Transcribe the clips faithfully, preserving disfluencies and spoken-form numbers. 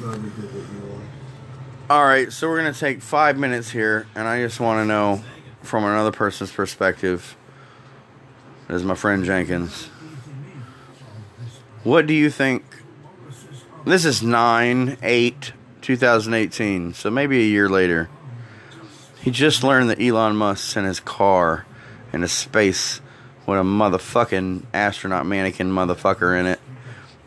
going to do what you want. All right, so we're going to take five minutes here, and I just want to know from another person's perspective, as my friend Jenkins, what do you think? This is nine eight two thousand eighteen, so maybe a year later. He just learned that Elon Musk sent his car into space with a motherfucking astronaut mannequin motherfucker in it,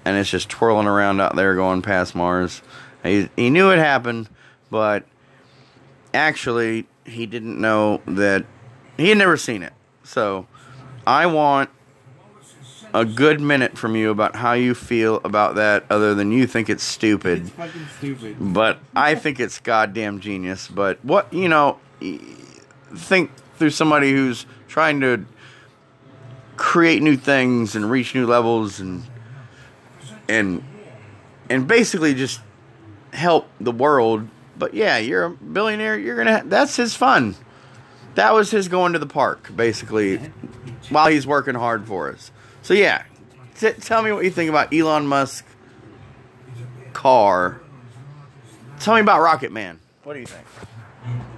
and it's just twirling around out there going past Mars. He, he knew it happened, but actually he didn't know that he had never seen it. So I want a good minute from you about how you feel about that, other than you think it's stupid. It's fucking stupid. But I think it's goddamn genius. But what, you know, think through somebody who's trying to create new things and reach new levels and and and basically just help the world. But yeah, you're a billionaire, you're going to ha- that's his fun. That was his going to the park, basically, while he's working hard for us. So yeah, t- tell me what you think about Elon Musk car. Tell me about Rocket Man. What do you think?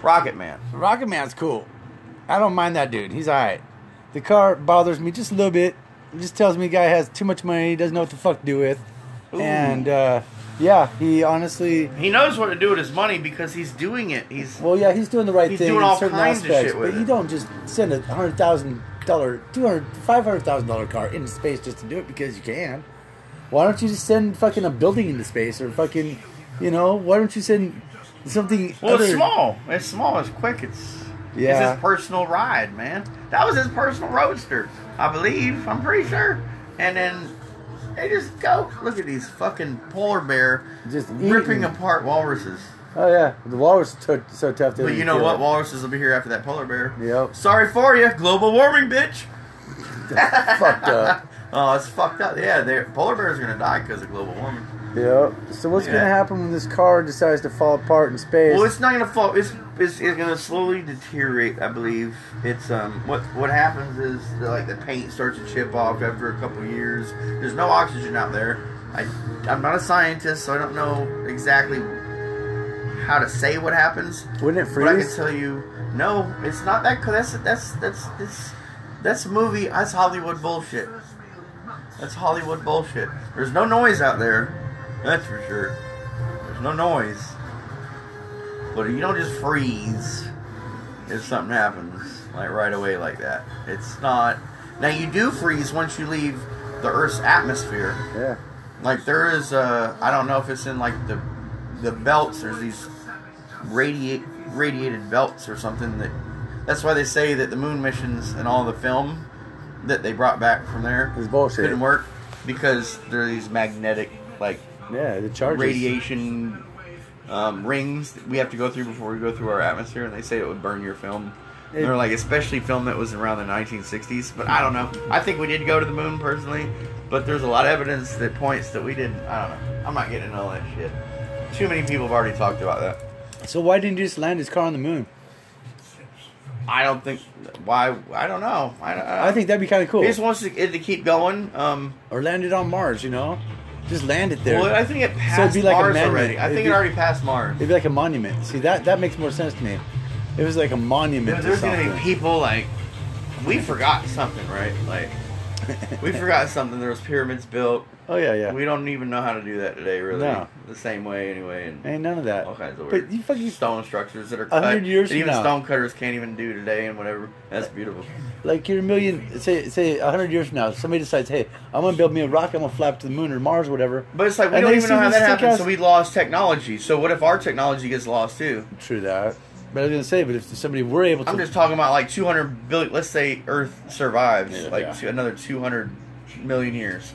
Rocket Man. Rocket Man's cool. I don't mind that dude. He's all right. The car bothers me just a little bit. It just tells me the guy has too much money, doesn't know what the fuck to do with. Ooh. And uh, yeah, he honestly... He knows what to do with his money because he's doing it. He's Well, yeah, he's doing the right he's thing. He's doing all kinds aspects, of shit with But it. You don't just send a one hundred thousand dollars Dollar, two hundred, five hundred thousand dollar car into space just to do it because you can. Why don't you just send fucking a building into space, or fucking, you know? Why don't you send something? Well, other... it's small. It's small. It's quick. It's yeah. It's his personal ride, man. That was his personal roadster, I believe. I'm pretty sure. And then they just go. Look at these fucking polar bear just ripping eating. apart walruses. Oh yeah, the walrus is t- so tough. To but you know what? It. Walruses will be here after that polar bear. Yep. Sorry for you, global warming, bitch. That's fucked up. Oh, it's fucked up. Yeah, they're, polar bears are gonna die because of global warming. Yep. So what's yeah. gonna happen when this car decides to fall apart in space? Well, it's not gonna fall. It's it's, it's gonna slowly deteriorate. I believe it's um what what happens is the, like the paint starts to chip off after a couple of years. There's no oxygen out there. I I'm not a scientist, so I don't know exactly how to say what happens. Wouldn't it freeze? But I can tell you, no, it's not that. That's that's that's that's that's movie. That's Hollywood bullshit. That's Hollywood bullshit. There's no noise out there. That's for sure. There's no noise. But you don't just freeze if something happens like right away like that. It's not. Now you do freeze once you leave the Earth's atmosphere. Yeah. Like there is a. I don't know if it's in like the. The belts, there's these radiate, radiated belts or something. That that's why they say that the moon missions and all the film that they brought back from there is bullshit. Couldn't work because there are these magnetic, like yeah, the charges. radiation um, rings that we have to go through before we go through our atmosphere, and they say it would burn your film. It, and they're like, especially film that was around the nineteen sixties. But I don't know. I think we did go to the moon personally, but there's a lot of evidence that points that we didn't. I don't know. I'm not getting into all that shit. Too many people have already talked about that. So why didn't you just land his car on the moon? I don't think... Why? I don't know. I, I, I think that'd be kind of cool. He just wants it to, to keep going. Um, or land it on Mars, you know? Just land it there. Well, I think it passed so be like Mars already. I it'd think be, it already passed Mars. It'd be like a monument. See, that, that makes more sense to me. It was like a monument. There's going to be people like... We forgot something, right? Like... We forgot something. There was pyramids built. Oh yeah, yeah. We don't even know how to do that today, really. No. The same way, anyway. And ain't none of that. All kinds of weird. But you fucking stone structures that are cut. Hundred years from now, even stonecutters can't even do today, and whatever. That's beautiful. Like you're a million. Say say a hundred years from now, somebody decides, hey, I'm gonna build me a rocket. I'm gonna fly up to the moon or Mars, or whatever. But it's like we and don't even know how that happened. Ass- so we lost technology. So what if our technology gets lost too? True that. But I was gonna say, but if somebody were able to, I'm just talking about like two hundred billion. Let's say Earth survives yeah, like yeah. Two, another two hundred million years.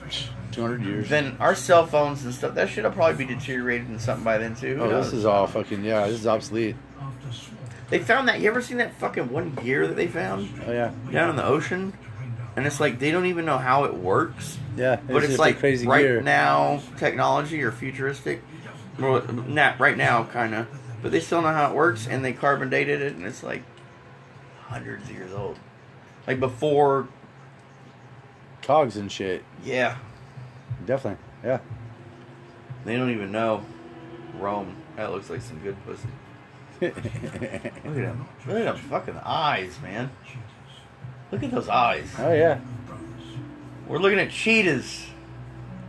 two hundred years. Then our cell phones and stuff, that shit will probably be deteriorated in something by then too. Who oh, knows? This is all fucking yeah. This is obsolete. They found that. You ever seen that fucking one gear that they found? Oh yeah. Down in the ocean, and it's like they don't even know how it works. Yeah. It's but it's like crazy right gear. Now technology or futuristic. Well, not right now, kind of. But they still know how it works, and they carbon dated it, and it's like hundreds of years old. Like before... Cogs and shit. Yeah. Definitely, yeah. They don't even know. Rome. That looks like some good pussy. Look at him. Look at them fucking eyes, man. Look at those eyes. Oh, yeah. We're looking at cheetahs.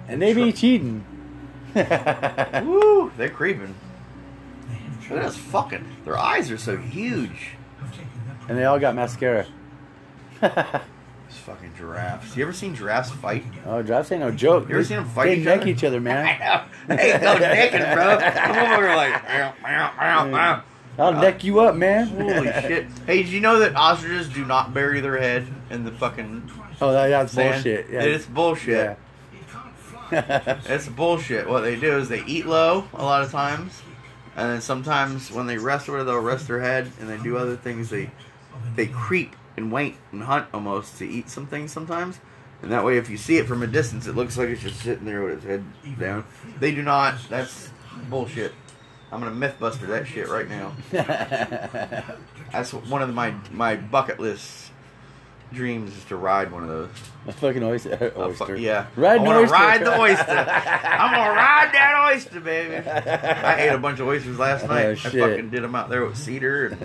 And they be cheating. Woo, they're creeping. Look at us fucking. Their eyes are so huge. And they all got mascara. Those fucking giraffes. You ever seen giraffes fight? Oh, giraffes ain't no joke. You ever seen them fight they each neck other? each other, man. They ain't no necking, bro. Come over like, meow, meow, meow, meow. I'll uh, neck you up, man. Holy shit. Hey, did you know that ostriches do not bury their head in the fucking... Oh, that, that's sand? bullshit. Yeah. It's bullshit. Yeah. It's bullshit. What they do is they eat low a lot of times. And then sometimes when they rest over, they'll rest their head. And they do other things. They, they creep and wait and hunt almost to eat some things sometimes. And that way, if you see it from a distance, it looks like it's just sitting there with its head down. They do not. That's bullshit. I'm going to Mythbuster that shit right now. That's one of my my bucket list dreams is to ride one of those. A fucking oyster. Uh, oyster. Fu yeah. Ride I want to ride the oyster. I'm going to ride that oyster, baby. I ate a bunch of oysters last night. Oh, I fucking did them out there with cedar and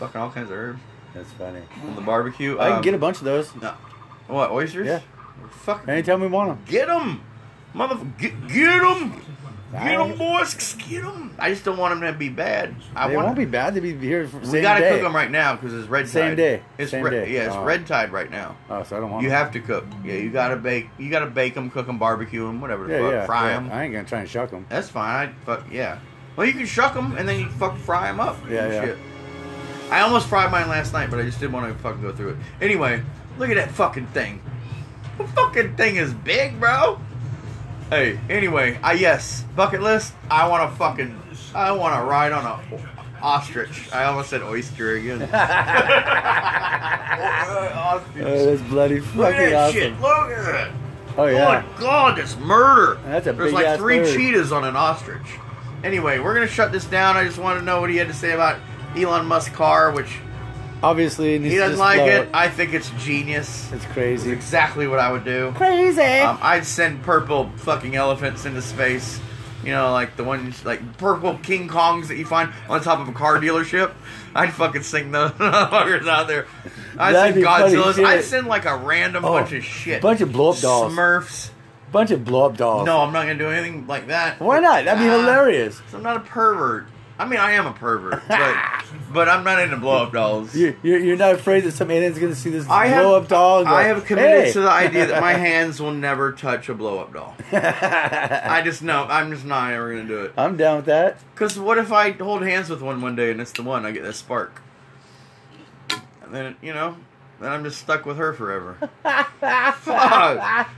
fucking all kinds of herbs. That's funny. On the barbecue. I um, can get a bunch of those. No. What, oysters? Yeah. Fuck. Anytime we want them. Get them. Motherfucker. Get, get them. Get them, boys. Get them. I just don't want them to be bad. I they want won't them. be bad. They'll be here for the same day. We got to cook them right now because it's red tide. Same day. It's same day. Yeah, it's oh. red tide right now. Oh, so I don't want You them. have to cook. Yeah, you got to bake. You got to bake them, cook them, barbecue them, whatever the yeah, fuck. Yeah, fry yeah. them. I ain't going to try and shuck them. That's fine. I, fuck, yeah. Well, you can shuck them and then you fuck fry them up. Yeah, yeah. Shit. I almost fried mine last night, but I just didn't want to fucking go through it. Anyway, look at that fucking thing. The fucking thing is big, bro. Hey, anyway, I yes, bucket list. I want to fucking, I want to ride on a ostrich. I almost said oyster again. Oh, that's bloody fucking Look at that awesome. shit. Look at it. Oh yeah. Oh my god, this murder. That's a There's big like three bird. cheetahs on an ostrich. Anyway, we're gonna shut this down. I just want to know what he had to say about Elon Musk car, which obviously needs he doesn't to like it. it. I think it's genius. It's crazy. It's exactly what I would do. Crazy. Um, I'd send purple fucking elephants into space. You know, like the ones like purple King Kongs that you find on top of a car dealership. I'd fucking sing those fuckers out there. I'd That'd send Godzillas. I'd send like a random oh, bunch of shit. Bunch of blow up dolls. Smurfs. Bunch of blow up dolls. No, I'm not gonna do anything like that. Why not? That'd be uh, hilarious. I'm not a pervert. I mean, I am a pervert, but, but I'm not into blow-up dolls. You're, you're, you're not afraid that some alien's going to see this blow-up doll? Go, I have committed hey. to the idea that my hands will never touch a blow-up doll. I just know. I'm just not ever going to do it. I'm down with that. Because what if I hold hands with one one day and it's the one? I get that spark. And then, you know, then I'm just stuck with her forever. Fuck. Yeah?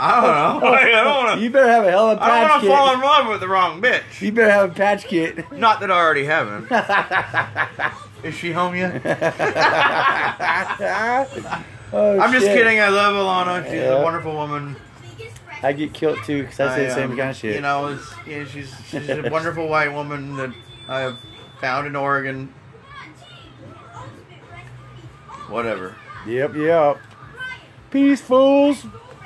I don't know. I don't wanna, you better have a hell of a patch kit. I don't want to fall in love with the wrong bitch. You better have a patch kit. Not that I already haven't. Is she home yet? Oh, I'm shit. just kidding. I love Ilana. She's yeah. a wonderful woman. I get killed too because I say I, the same um, kind of shit. You know, it's, yeah, she's, she's a wonderful white woman that I have found in Oregon. Whatever. Yep, yep. Peace, fools.